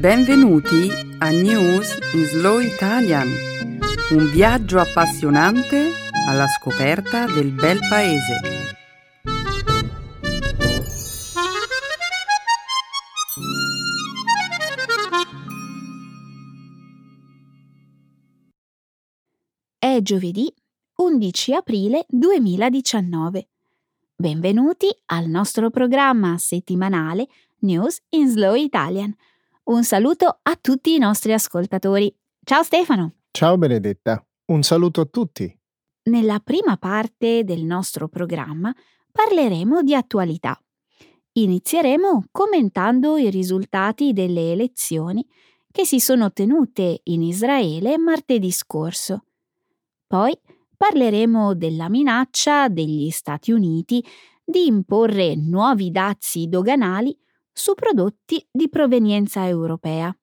Benvenuti a News in Slow Italian, un viaggio appassionante alla scoperta del bel paese. È giovedì 11 aprile 2019. Benvenuti al nostro programma settimanale News in Slow Italian. Un saluto a tutti i nostri ascoltatori. Ciao Stefano! Ciao Benedetta, un saluto a tutti! Nella prima parte del nostro programma parleremo di attualità. Inizieremo commentando i risultati delle elezioni che si sono tenute in Israele martedì scorso. Poi parleremo della minaccia degli Stati Uniti di imporre nuovi dazi doganali su prodotti di provenienza europea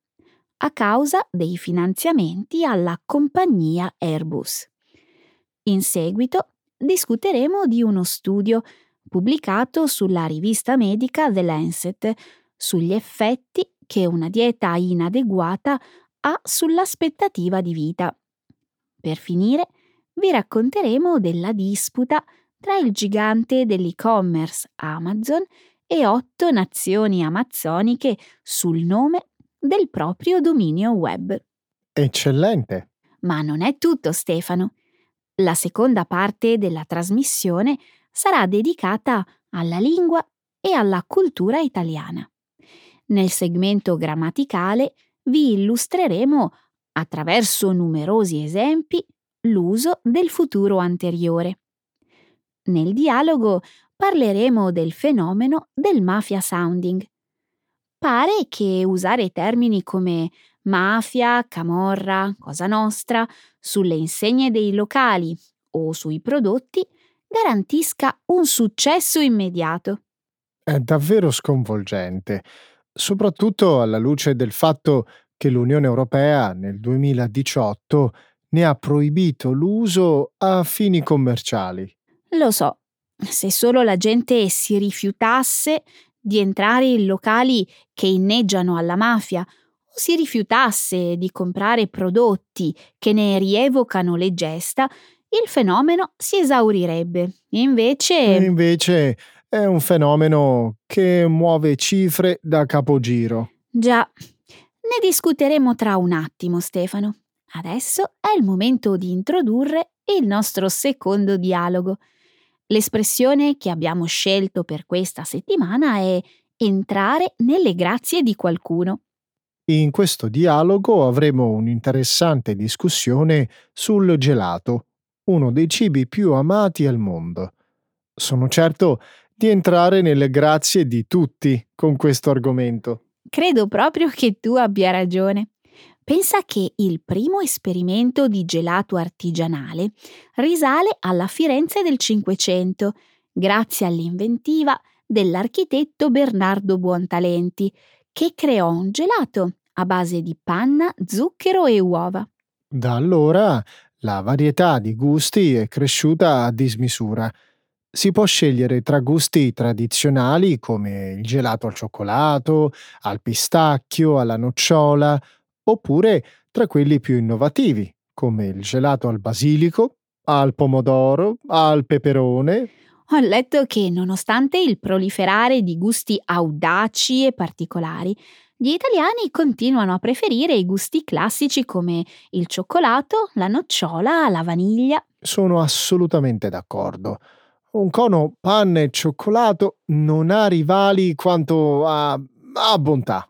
a causa dei finanziamenti alla compagnia Airbus. In seguito discuteremo di uno studio pubblicato sulla rivista medica The Lancet sugli effetti che una dieta inadeguata ha sull'aspettativa di vita. Per finire, vi racconteremo della disputa tra il gigante dell'e-commerce Amazon e 8 nazioni amazzoniche sul nome del proprio dominio web. Eccellente! Ma non è tutto, Stefano. La seconda parte della trasmissione sarà dedicata alla lingua e alla cultura italiana. Nel segmento grammaticale vi illustreremo, attraverso numerosi esempi, l'uso del futuro anteriore. Nel dialogo parleremo del fenomeno del mafia sounding. Pare che usare termini come mafia, camorra, Cosa Nostra sulle insegne dei locali o sui prodotti garantisca un successo immediato. È davvero sconvolgente, soprattutto alla luce del fatto che l'Unione Europea nel 2018 ne ha proibito l'uso a fini commerciali. Lo so, se solo la gente si rifiutasse di entrare in locali che inneggiano alla mafia o si rifiutasse di comprare prodotti che ne rievocano le gesta, il fenomeno si esaurirebbe. Invece è un fenomeno che muove cifre da capogiro. Già, ne discuteremo tra un attimo, Stefano. Adesso è il momento di introdurre il nostro secondo dialogo. L'espressione che abbiamo scelto per questa settimana è entrare nelle grazie di qualcuno. In questo dialogo avremo un'interessante discussione sul gelato, uno dei cibi più amati al mondo. Sono certo di entrare nelle grazie di tutti con questo argomento. Credo proprio che tu abbia ragione. Pensa che il primo esperimento di gelato artigianale risale alla Firenze del Cinquecento, grazie all'inventiva dell'architetto Bernardo Buontalenti, che creò un gelato a base di panna, zucchero e uova. Da allora la varietà di gusti è cresciuta a dismisura. Si può scegliere tra gusti tradizionali come il gelato al cioccolato, al pistacchio, alla nocciola, oppure tra quelli più innovativi, come il gelato al basilico, al pomodoro, al peperone. Ho letto che, nonostante il proliferare di gusti audaci e particolari, gli italiani continuano a preferire i gusti classici come il cioccolato, la nocciola, la vaniglia. Sono assolutamente d'accordo. Un cono panna e cioccolato non ha rivali quanto a bontà.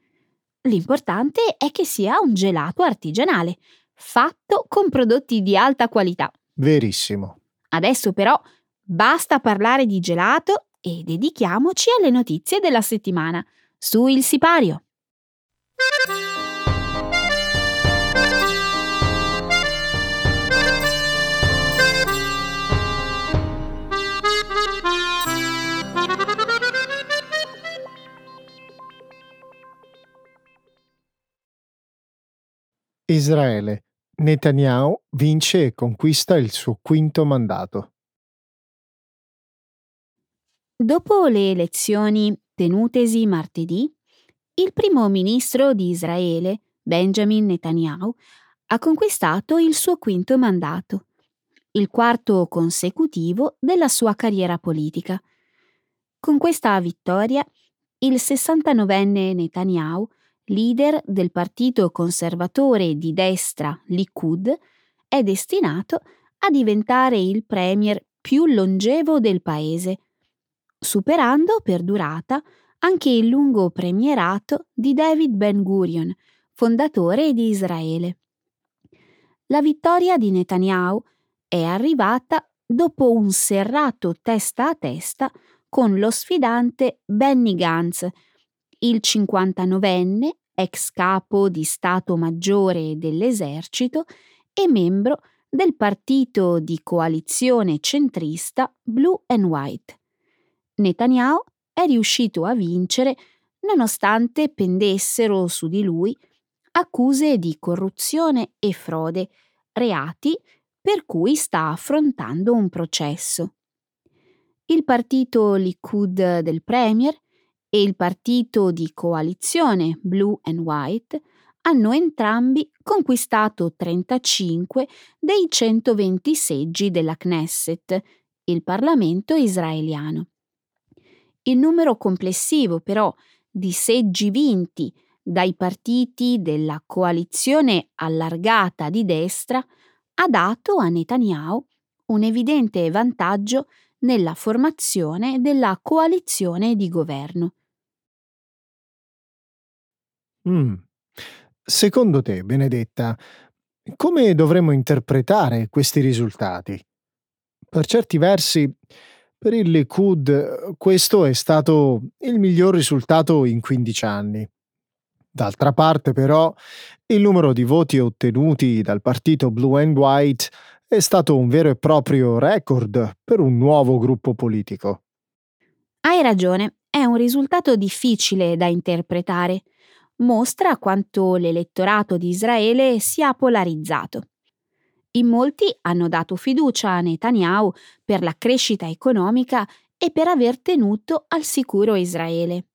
L'importante è che sia un gelato artigianale, fatto con prodotti di alta qualità. Verissimo. Adesso però basta parlare di gelato e dedichiamoci alle notizie della settimana su Il Sipario. Israele. Netanyahu vince e conquista il suo quinto mandato. Dopo le elezioni tenutesi martedì, il primo ministro di Israele, Benjamin Netanyahu, ha conquistato il suo quinto mandato, il quarto consecutivo della sua carriera politica. Con questa vittoria, il 69enne Netanyahu, leader del partito conservatore di destra Likud, è destinato a diventare il premier più longevo del paese, superando per durata anche il lungo premierato di David Ben-Gurion, fondatore di Israele. La vittoria di Netanyahu è arrivata dopo un serrato testa a testa con lo sfidante Benny Gantz, il 59enne ex capo di Stato Maggiore dell'Esercito e membro del partito di coalizione centrista Blue and White. Netanyahu è riuscito a vincere nonostante pendessero su di lui accuse di corruzione e frode, reati per cui sta affrontando un processo. Il partito Likud del premier e il partito di coalizione Blue and White hanno entrambi conquistato 35 dei 120 seggi della Knesset, il Parlamento israeliano. Il numero complessivo, però, di seggi vinti dai partiti della coalizione allargata di destra ha dato a Netanyahu un evidente vantaggio nella formazione della coalizione di governo. Secondo te, Benedetta, come dovremmo interpretare questi risultati? Per certi versi, per il Likud questo è stato il miglior risultato in 15 anni. D'altra parte, però, il numero di voti ottenuti dal partito Blue and White è stato un vero e proprio record per un nuovo gruppo politico. Hai ragione, è un risultato difficile da interpretare. Mostra quanto l'elettorato di Israele sia polarizzato. In molti hanno dato fiducia a Netanyahu per la crescita economica e per aver tenuto al sicuro Israele.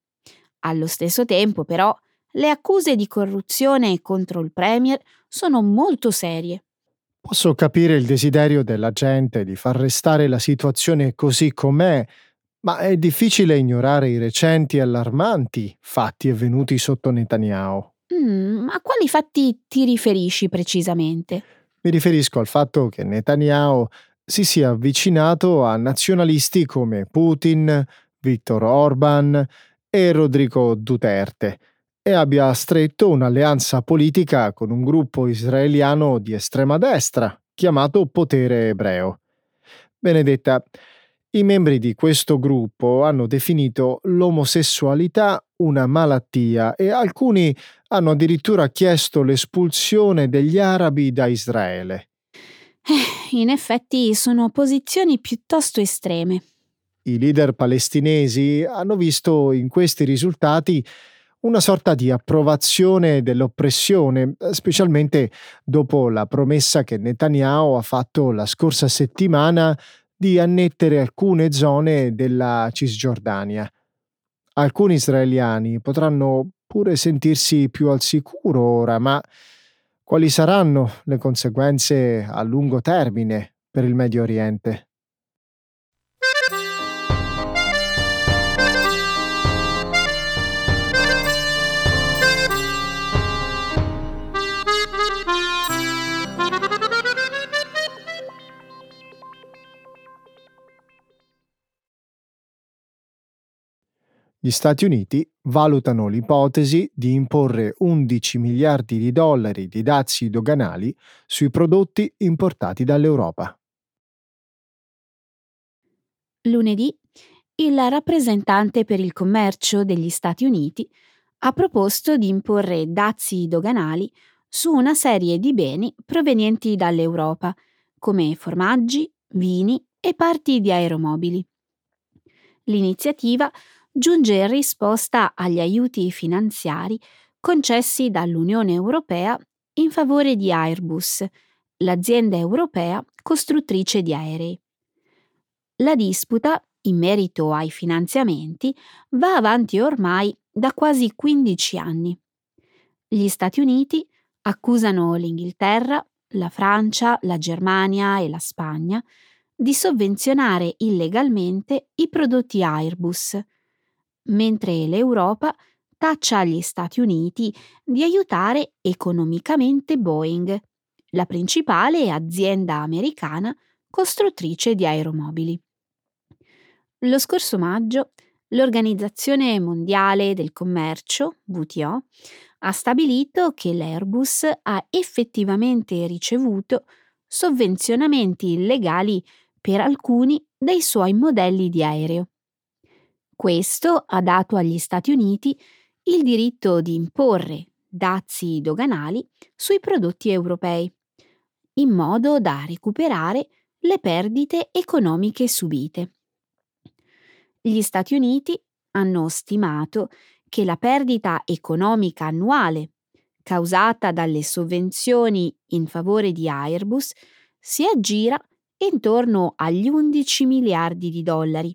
Allo stesso tempo, però, le accuse di corruzione contro il premier sono molto serie. Posso capire il desiderio della gente di far restare la situazione così com'è, ma è difficile ignorare i recenti e allarmanti fatti avvenuti sotto Netanyahu. A quali fatti ti riferisci precisamente? Mi riferisco al fatto che Netanyahu si sia avvicinato a nazionalisti come Putin, Viktor Orban e Rodrigo Duterte e abbia stretto un'alleanza politica con un gruppo israeliano di estrema destra chiamato Potere Ebreo. Benedetta, i membri di questo gruppo hanno definito l'omosessualità una malattia e alcuni hanno addirittura chiesto l'espulsione degli arabi da Israele. In effetti sono posizioni piuttosto estreme. I leader palestinesi hanno visto in questi risultati una sorta di approvazione dell'oppressione, specialmente dopo la promessa che Netanyahu ha fatto la scorsa settimana di annettere alcune zone della Cisgiordania. Alcuni israeliani potranno pure sentirsi più al sicuro ora, ma quali saranno le conseguenze a lungo termine per il Medio Oriente? Gli Stati Uniti valutano l'ipotesi di imporre 11 miliardi di dollari di dazi doganali sui prodotti importati dall'Europa. Lunedì, il rappresentante per il commercio degli Stati Uniti ha proposto di imporre dazi doganali su una serie di beni provenienti dall'Europa, come formaggi, vini e parti di aeromobili. L'iniziativa giunge in risposta agli aiuti finanziari concessi dall'Unione Europea in favore di Airbus, l'azienda europea costruttrice di aerei. La disputa in merito ai finanziamenti va avanti ormai da quasi 15 anni. Gli Stati Uniti accusano l'Inghilterra, la Francia, la Germania e la Spagna di sovvenzionare illegalmente i prodotti Airbus, mentre l'Europa taccia gli Stati Uniti di aiutare economicamente Boeing, la principale azienda americana costruttrice di aeromobili. Lo scorso maggio l'Organizzazione Mondiale del Commercio, WTO, ha stabilito che l'Airbus ha effettivamente ricevuto sovvenzionamenti illegali per alcuni dei suoi modelli di aereo. Questo ha dato agli Stati Uniti il diritto di imporre dazi doganali sui prodotti europei, in modo da recuperare le perdite economiche subite. Gli Stati Uniti hanno stimato che la perdita economica annuale causata dalle sovvenzioni in favore di Airbus si aggira intorno agli 11 miliardi di dollari,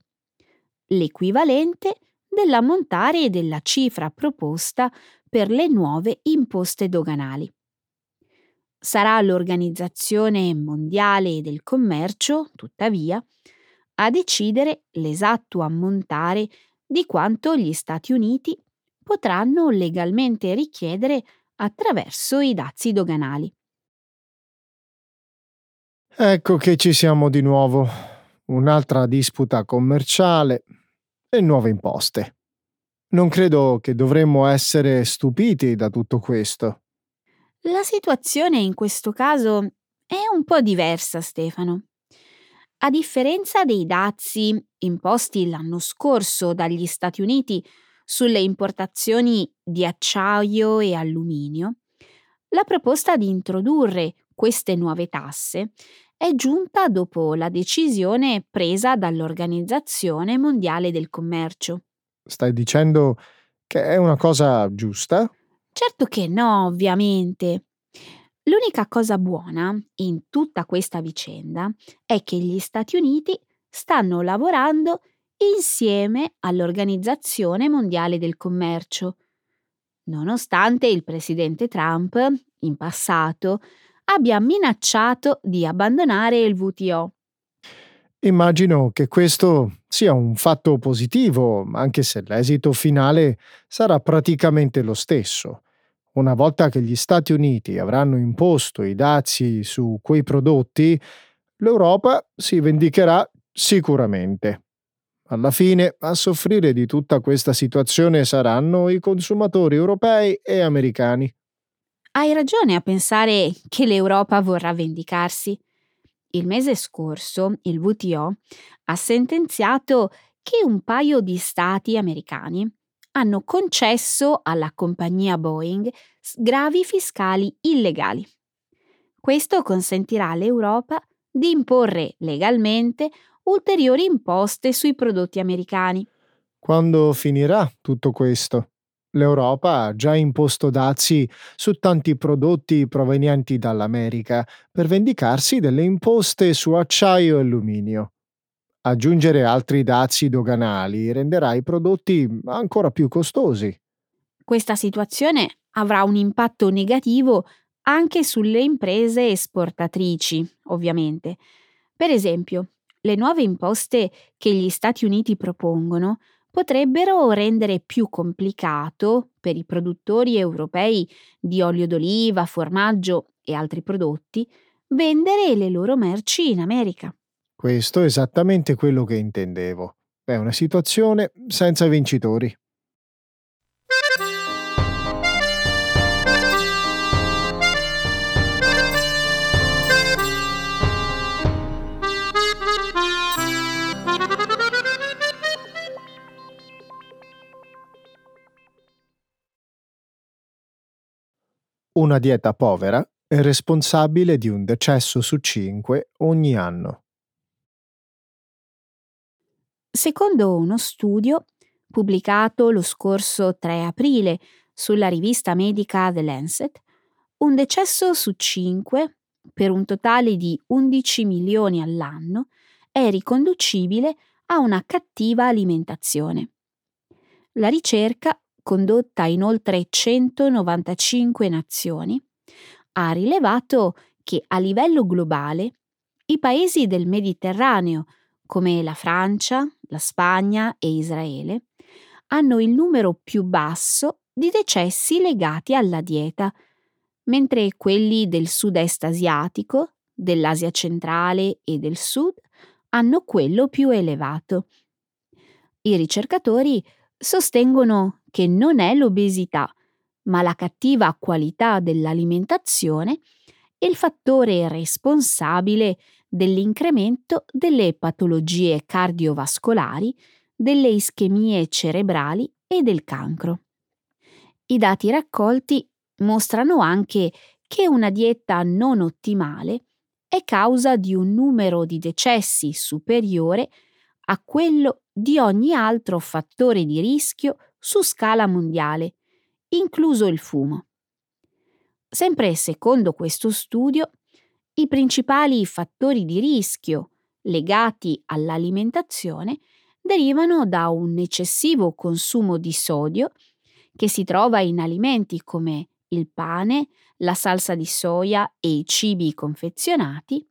l'equivalente dell'ammontare della cifra proposta per le nuove imposte doganali. Sarà l'Organizzazione Mondiale del Commercio, tuttavia, a decidere l'esatto ammontare di quanto gli Stati Uniti potranno legalmente richiedere attraverso i dazi doganali. Ecco che ci siamo di nuovo. Un'altra disputa commerciale e nuove imposte. Non credo che dovremmo essere stupiti da tutto questo. La situazione in questo caso è un po' diversa, Stefano. A differenza dei dazi imposti l'anno scorso dagli Stati Uniti sulle importazioni di acciaio e alluminio, la proposta di introdurre queste nuove tasse è giunta dopo la decisione presa dall'Organizzazione Mondiale del Commercio. Stai dicendo che è una cosa giusta? Certo che no, ovviamente. L'unica cosa buona in tutta questa vicenda è che gli Stati Uniti stanno lavorando insieme all'Organizzazione Mondiale del Commercio, nonostante il presidente Trump, in passato, abbia minacciato di abbandonare il WTO. Immagino che questo sia un fatto positivo, anche se l'esito finale sarà praticamente lo stesso. Una volta che gli Stati Uniti avranno imposto i dazi su quei prodotti, l'Europa si vendicherà sicuramente. Alla fine, a soffrire di tutta questa situazione saranno i consumatori europei e americani. Hai ragione a pensare che l'Europa vorrà vendicarsi. Il mese scorso il WTO ha sentenziato che un paio di stati americani hanno concesso alla compagnia Boeing sgravi fiscali illegali. Questo consentirà all'Europa di imporre legalmente ulteriori imposte sui prodotti americani. Quando finirà tutto questo? L'Europa ha già imposto dazi su tanti prodotti provenienti dall'America per vendicarsi delle imposte su acciaio e alluminio. Aggiungere altri dazi doganali renderà i prodotti ancora più costosi. Questa situazione avrà un impatto negativo anche sulle imprese esportatrici, ovviamente. Per esempio, le nuove imposte che gli Stati Uniti propongono potrebbero rendere più complicato per i produttori europei di olio d'oliva, formaggio e altri prodotti vendere le loro merci in America. Questo è esattamente quello che intendevo. È una situazione senza vincitori. Una dieta povera è responsabile di un decesso su 5 ogni anno. Secondo uno studio pubblicato lo scorso 3 aprile sulla rivista medica The Lancet, un decesso su 5, per un totale di 11 milioni all'anno, è riconducibile a una cattiva alimentazione. La ricerca condotta in oltre 195 nazioni, ha rilevato che a livello globale i paesi del Mediterraneo, come la Francia, la Spagna e Israele, hanno il numero più basso di decessi legati alla dieta, mentre quelli del sud-est asiatico, dell'Asia centrale e del sud hanno quello più elevato. I ricercatori sostengono che non è l'obesità, ma la cattiva qualità dell'alimentazione è il fattore responsabile dell'incremento delle patologie cardiovascolari, delle ischemie cerebrali e del cancro. I dati raccolti mostrano anche che una dieta non ottimale è causa di un numero di decessi superiore a quello di ogni altro fattore di rischio su scala mondiale, incluso il fumo. Sempre secondo questo studio, i principali fattori di rischio legati all'alimentazione derivano da un eccessivo consumo di sodio che si trova in alimenti come il pane, la salsa di soia e i cibi confezionati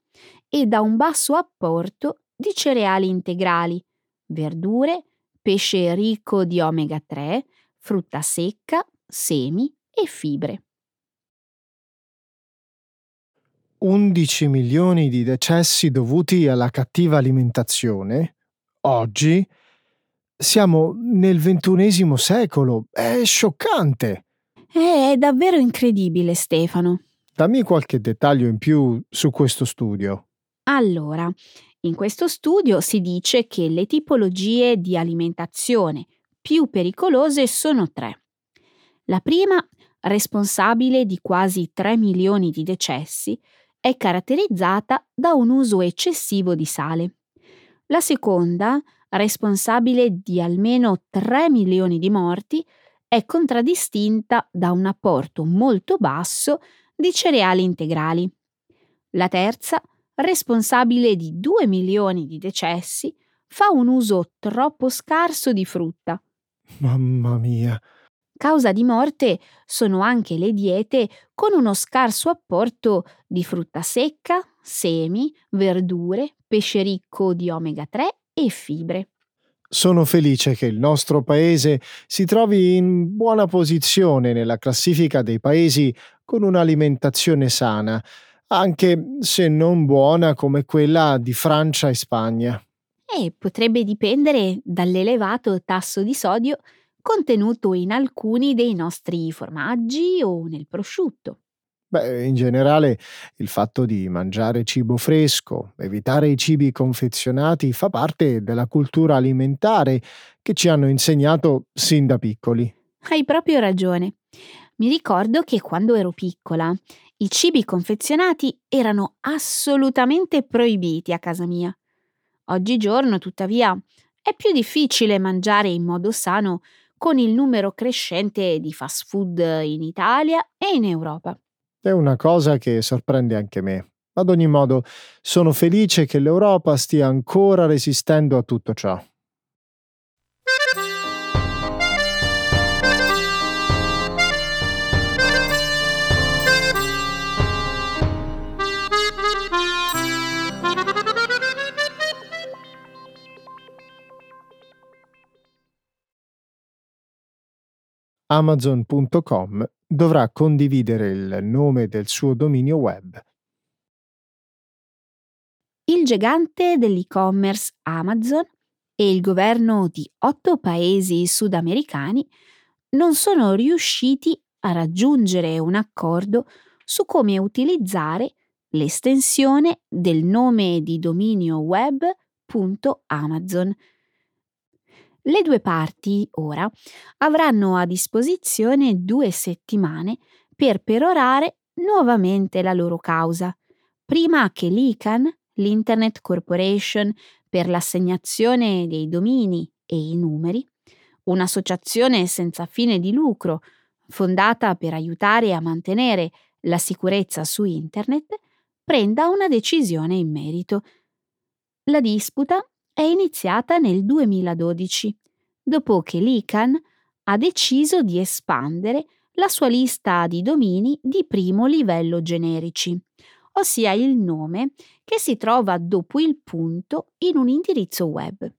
e da un basso apporto di cereali integrali, verdure, pesce ricco di omega 3, frutta secca, semi e fibre. 11 milioni di decessi dovuti alla cattiva alimentazione. Oggi siamo nel XXI secolo. È scioccante. È davvero incredibile, Stefano. Dammi qualche dettaglio in più su questo studio. Allora, in questo studio si dice che le tipologie di alimentazione più pericolose sono tre. La prima, responsabile di quasi 3 milioni di decessi, è caratterizzata da un uso eccessivo di sale. La seconda, responsabile di almeno 3 milioni di morti, è contraddistinta da un apporto molto basso di cereali integrali. La terza, responsabile di 2 milioni di decessi, fa un uso troppo scarso di frutta. Mamma mia! Causa di morte sono anche le diete con uno scarso apporto di frutta secca, semi, verdure, pesce ricco di omega 3 e fibre. Sono felice che il nostro paese si trovi in buona posizione nella classifica dei paesi con un'alimentazione sana, anche se non buona come quella di Francia e Spagna. E potrebbe dipendere dall'elevato tasso di sodio contenuto in alcuni dei nostri formaggi o nel prosciutto. Beh, in generale il fatto di mangiare cibo fresco, evitare i cibi confezionati fa parte della cultura alimentare che ci hanno insegnato sin da piccoli. Hai proprio ragione. Mi ricordo che quando ero piccola i cibi confezionati erano assolutamente proibiti a casa mia. Oggigiorno, tuttavia, è più difficile mangiare in modo sano con il numero crescente di fast food in Italia e in Europa. È una cosa che sorprende anche me. Ad ogni modo, sono felice che l'Europa stia ancora resistendo a tutto ciò. Amazon.com dovrà condividere il nome del suo dominio web. Il gigante dell'e-commerce Amazon e il governo di 8 paesi sudamericani non sono riusciti a raggiungere un accordo su come utilizzare l'estensione del nome di dominio web.amazon. Le due parti, ora, avranno a disposizione 2 settimane per perorare nuovamente la loro causa, prima che l'ICANN, l'Internet Corporation per l'assegnazione dei domini e i numeri, un'associazione senza fine di lucro, fondata per aiutare a mantenere la sicurezza su Internet, prenda una decisione in merito. La disputa è iniziata nel 2012, dopo che l'ICANN ha deciso di espandere la sua lista di domini di primo livello generici, ossia il nome che si trova dopo il punto in un indirizzo web.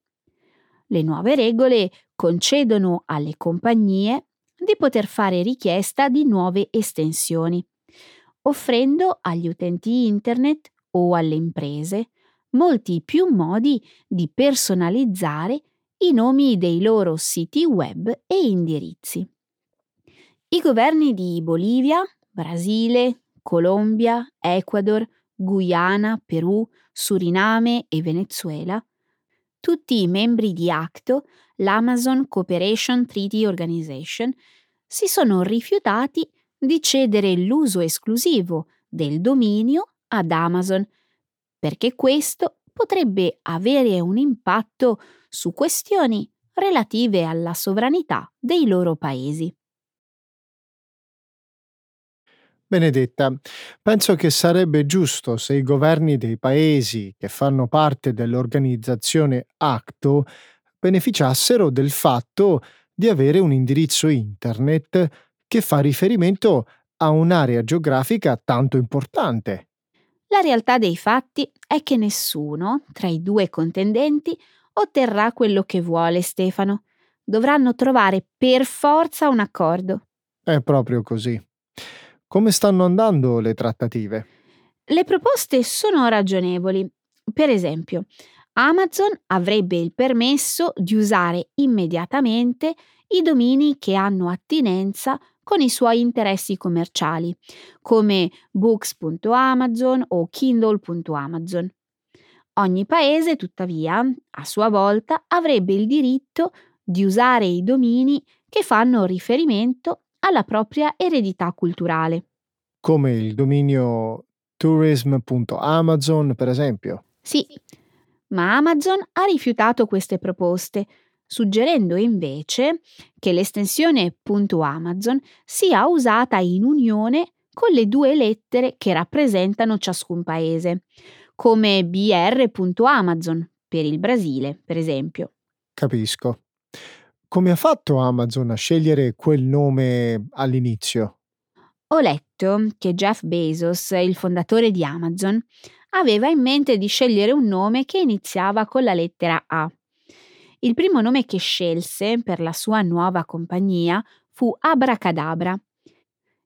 Le nuove regole concedono alle compagnie di poter fare richiesta di nuove estensioni, offrendo agli utenti internet o alle imprese molti più modi di personalizzare i nomi dei loro siti web e indirizzi. I governi di Bolivia, Brasile, Colombia, Ecuador, Guyana, Perù, Suriname e Venezuela, tutti i membri di ACTO, l'Amazon Cooperation Treaty Organization, si sono rifiutati di cedere l'uso esclusivo del dominio ad Amazon, perché questo potrebbe avere un impatto su questioni relative alla sovranità dei loro paesi. Benedetta, penso che sarebbe giusto se i governi dei paesi che fanno parte dell'organizzazione ACTO beneficiassero del fatto di avere un indirizzo internet che fa riferimento a un'area geografica tanto importante. La realtà dei fatti è che nessuno tra i due contendenti otterrà quello che vuole, Stefano. Dovranno trovare per forza un accordo. È proprio così. Come stanno andando le trattative? Le proposte sono ragionevoli. Per esempio, Amazon avrebbe il permesso di usare immediatamente i domini che hanno attinenza con i suoi interessi commerciali, come books.amazon o kindle.amazon. Ogni paese, tuttavia, a sua volta avrebbe il diritto di usare i domini che fanno riferimento alla propria eredità culturale. Come il dominio tourism.amazon, per esempio? Sì, ma Amazon ha rifiutato queste proposte, suggerendo invece che l'estensione .amazon sia usata in unione con le due lettere che rappresentano ciascun paese, come br.amazon per il Brasile, per esempio. Capisco. Come ha fatto Amazon a scegliere quel nome all'inizio? Ho letto che Jeff Bezos, il fondatore di Amazon, aveva in mente di scegliere un nome che iniziava con la lettera A. Il primo nome che scelse per la sua nuova compagnia fu Abracadabra,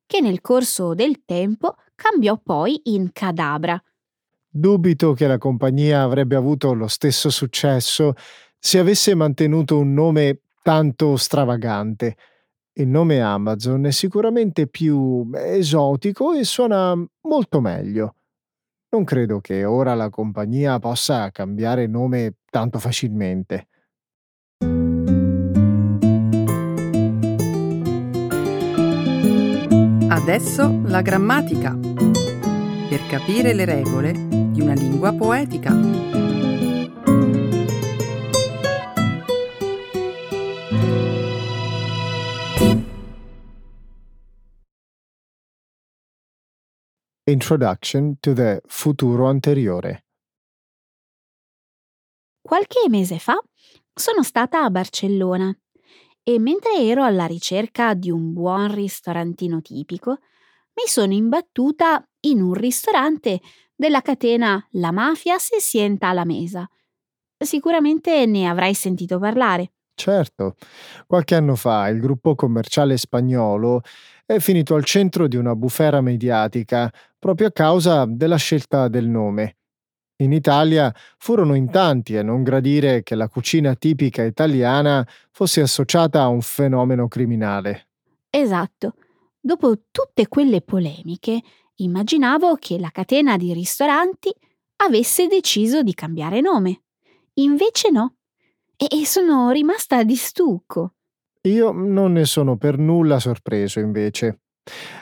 che nel corso del tempo cambiò poi in Cadabra. Dubito che la compagnia avrebbe avuto lo stesso successo se avesse mantenuto un nome tanto stravagante. Il nome Amazon è sicuramente più esotico e suona molto meglio. Non credo che ora la compagnia possa cambiare nome tanto facilmente. Adesso la grammatica, per capire le regole di una lingua poetica. Introduction to the futuro anteriore. Qualche mese fa sono stata a Barcellona e mentre ero alla ricerca di un buon ristorantino tipico, mi sono imbattuta in un ristorante della catena La Mafia si sienta a la mesa. Sicuramente ne avrai sentito parlare. Certo, qualche anno fa il gruppo commerciale spagnolo è finito al centro di una bufera mediatica proprio a causa della scelta del nome. In Italia furono in tanti a non gradire che la cucina tipica italiana fosse associata a un fenomeno criminale. Esatto. Dopo tutte quelle polemiche, immaginavo che la catena di ristoranti avesse deciso di cambiare nome. Invece no. E sono rimasta di stucco. Io non ne sono per nulla sorpreso, invece.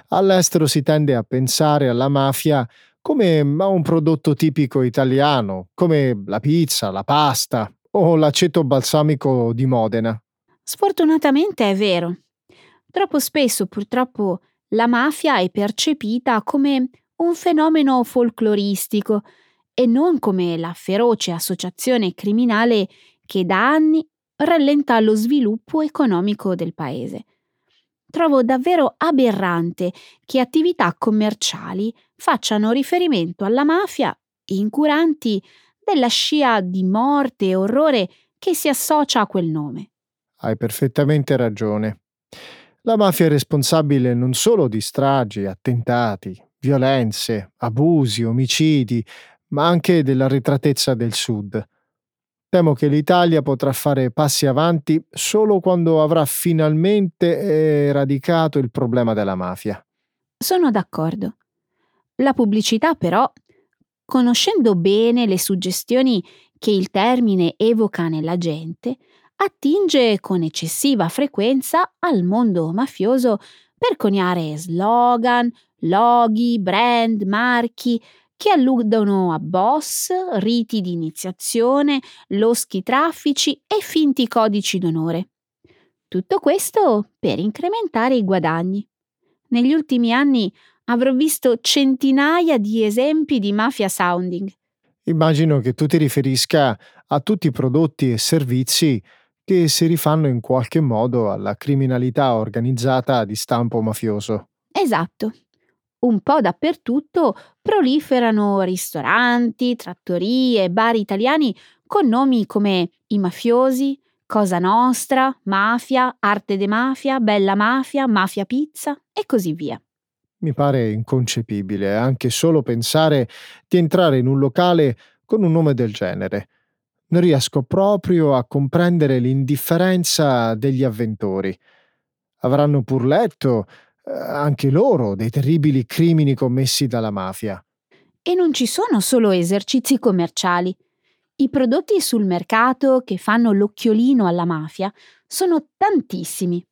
All'estero si tende a pensare alla mafia come a un prodotto tipico italiano, come la pizza, la pasta o l'aceto balsamico di Modena. Sfortunatamente è vero. Troppo spesso, purtroppo, la mafia è percepita come un fenomeno folcloristico e non come la feroce associazione criminale che da anni rallenta lo sviluppo economico del paese. Trovo davvero aberrante che attività commerciali facciano riferimento alla mafia, incuranti della scia di morte e orrore che si associa a quel nome. Hai perfettamente ragione. La mafia è responsabile non solo di stragi, attentati, violenze, abusi, omicidi, ma anche dell'arretratezza del Sud. Temo che l'Italia potrà fare passi avanti solo quando avrà finalmente eradicato il problema della mafia. Sono d'accordo. La pubblicità, però, conoscendo bene le suggestioni che il termine evoca nella gente, attinge con eccessiva frequenza al mondo mafioso per coniare slogan, loghi, brand, marchi che alludono a boss, riti di iniziazione, loschi traffici e finti codici d'onore. Tutto questo per incrementare i guadagni. Negli ultimi anni avrò visto centinaia di esempi di mafia sounding. Immagino che tu ti riferisca a tutti i prodotti e servizi che si rifanno in qualche modo alla criminalità organizzata di stampo mafioso. Esatto. Un po' dappertutto proliferano ristoranti, trattorie, bar italiani con nomi come I Mafiosi, Cosa Nostra, Mafia, Arte de Mafia, Bella Mafia, Mafia Pizza e così via. Mi pare inconcepibile anche solo pensare di entrare in un locale con un nome del genere. Non riesco proprio a comprendere l'indifferenza degli avventori. Avranno pur letto anche loro dei terribili crimini commessi dalla mafia. E non ci sono solo esercizi commerciali. I prodotti sul mercato che fanno l'occhiolino alla mafia sono tantissimi.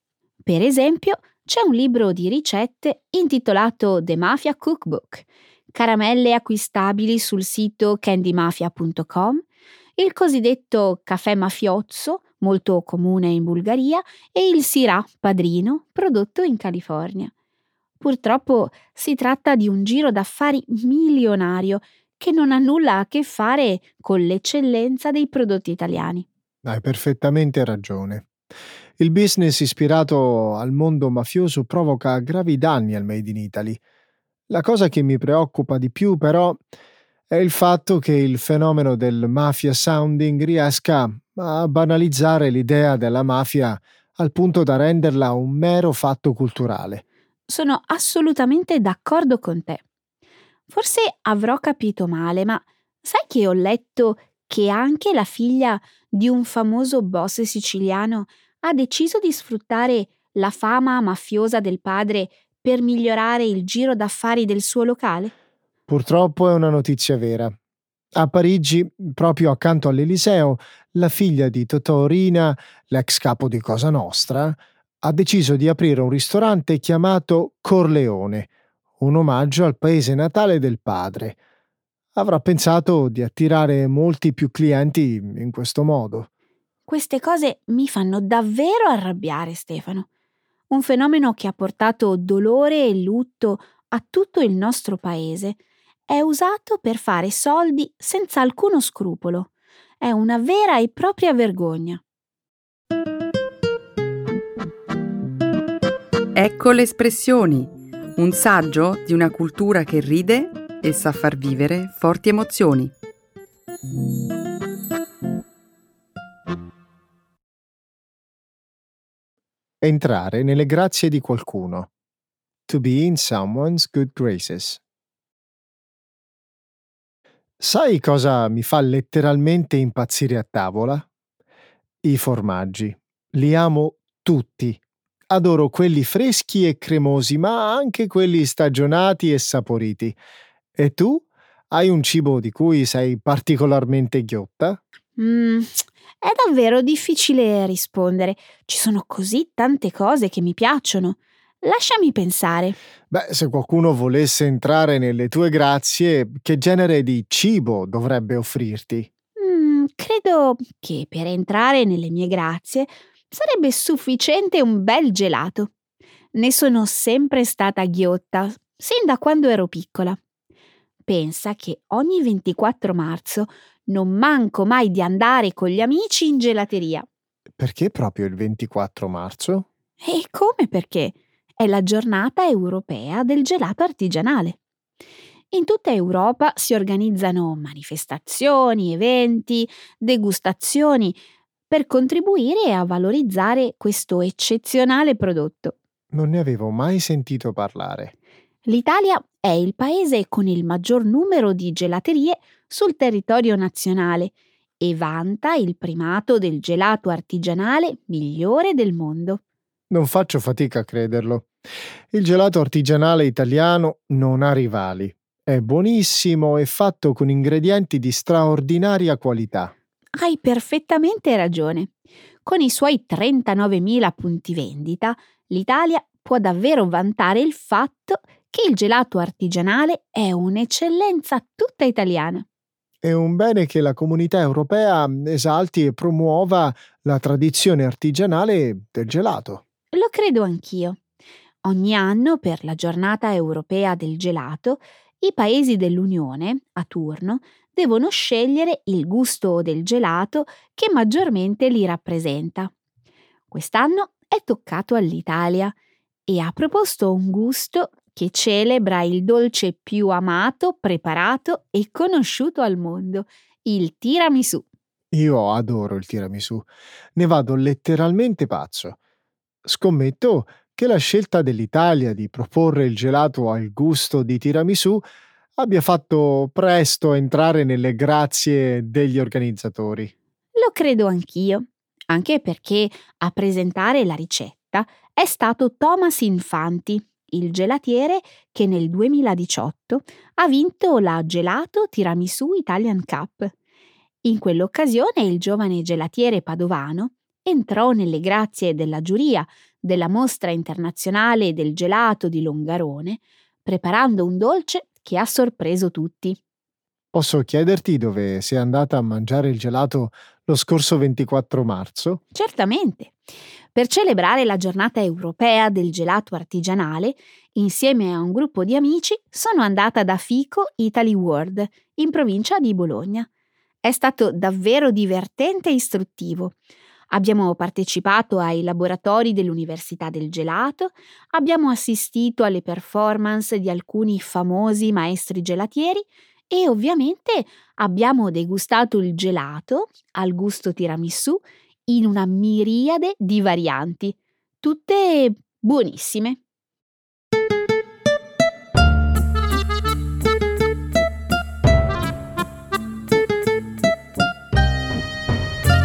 Per esempio, c'è un libro di ricette intitolato The Mafia Cookbook, caramelle acquistabili sul sito candymafia.com, il cosiddetto caffè mafiozzo, molto comune in Bulgaria, e il sirah padrino, prodotto in California. Purtroppo si tratta di un giro d'affari milionario che non ha nulla a che fare con l'eccellenza dei prodotti italiani. Hai perfettamente ragione. Il business ispirato al mondo mafioso provoca gravi danni al Made in Italy. La cosa che mi preoccupa di più, però, è il fatto che il fenomeno del mafia sounding riesca a banalizzare l'idea della mafia al punto da renderla un mero fatto culturale. Sono assolutamente d'accordo con te. Forse avrò capito male, ma sai che ho letto che anche la figlia di un famoso boss siciliano ha deciso di sfruttare la fama mafiosa del padre per migliorare il giro d'affari del suo locale? Purtroppo è una notizia vera. A Parigi, proprio accanto all'Eliseo, la figlia di Totò Rina, l'ex capo di Cosa Nostra, ha deciso di aprire un ristorante chiamato Corleone, un omaggio al paese natale del padre. Avrà pensato di attirare molti più clienti in questo modo. Queste cose mi fanno davvero arrabbiare, Stefano. Un fenomeno che ha portato dolore e lutto a tutto il nostro paese è usato per fare soldi senza alcuno scrupolo. È una vera e propria vergogna. Ecco le espressioni, un saggio di una cultura che ride e sa far vivere forti emozioni. Entrare nelle grazie di qualcuno. To be in someone's good graces. Sai cosa mi fa letteralmente impazzire a tavola? I formaggi. Li amo tutti. Adoro quelli freschi e cremosi, ma anche quelli stagionati e saporiti. E tu? Hai un cibo di cui sei particolarmente ghiotta? È davvero difficile rispondere. Ci sono così tante cose che mi piacciono. Lasciami pensare. Se qualcuno volesse entrare nelle tue grazie, che genere di cibo dovrebbe offrirti? Credo che per entrare nelle mie grazie sarebbe sufficiente un bel gelato. Ne sono sempre stata ghiotta, sin da quando ero piccola. Pensa che ogni 24 marzo non manco mai di andare con gli amici in gelateria. Perché proprio il 24 marzo? E come perché? È la giornata europea del gelato artigianale. In tutta Europa si organizzano manifestazioni, eventi, degustazioni per contribuire a valorizzare questo eccezionale prodotto. Non ne avevo mai sentito parlare. L'Italia è il paese con il maggior numero di gelaterie sul territorio nazionale e vanta il primato del gelato artigianale migliore del mondo. Non faccio fatica a crederlo. Il gelato artigianale italiano non ha rivali. È buonissimo e fatto con ingredienti di straordinaria qualità. Hai perfettamente ragione. Con i suoi 39.000 punti vendita, l'Italia può davvero vantare il fatto che il gelato artigianale è un'eccellenza tutta italiana. È un bene che la comunità europea esalti e promuova la tradizione artigianale del gelato. Lo credo anch'io. Ogni anno, per la giornata europea del gelato, i paesi dell'Unione, a turno, devono scegliere il gusto del gelato che maggiormente li rappresenta. Quest'anno è toccato all'Italia e ha proposto un gusto che celebra il dolce più amato, preparato e conosciuto al mondo, il tiramisù. Io adoro il tiramisù. Ne vado letteralmente pazzo. Scommetto che la scelta dell'Italia di proporre il gelato al gusto di tiramisù abbia fatto presto entrare nelle grazie degli organizzatori. Lo credo anch'io, anche perché a presentare la ricetta è stato Thomas Infanti, il gelatiere che nel 2018 ha vinto la Gelato Tiramisù Italian Cup. In quell'occasione il giovane gelatiere padovano entrò nelle grazie della giuria della Mostra Internazionale del Gelato di Longarone, preparando un dolce che ha sorpreso tutti. Posso chiederti dove sei andata a mangiare il gelato lo scorso 24 marzo? Certamente. Per celebrare la giornata europea del gelato artigianale, insieme a un gruppo di amici sono andata da Fico Italy World, in provincia di Bologna. È stato davvero divertente e istruttivo. Abbiamo partecipato ai laboratori dell'Università del Gelato, abbiamo assistito alle performance di alcuni famosi maestri gelatieri e ovviamente abbiamo degustato il gelato al gusto tiramisù in una miriade di varianti, tutte buonissime.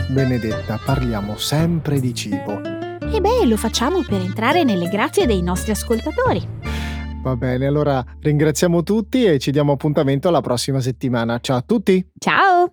Benedetta, parliamo sempre di cibo. E beh, lo facciamo per entrare nelle grazie dei nostri ascoltatori. Va bene, allora ringraziamo tutti e ci diamo appuntamento alla prossima settimana. Ciao a tutti! Ciao!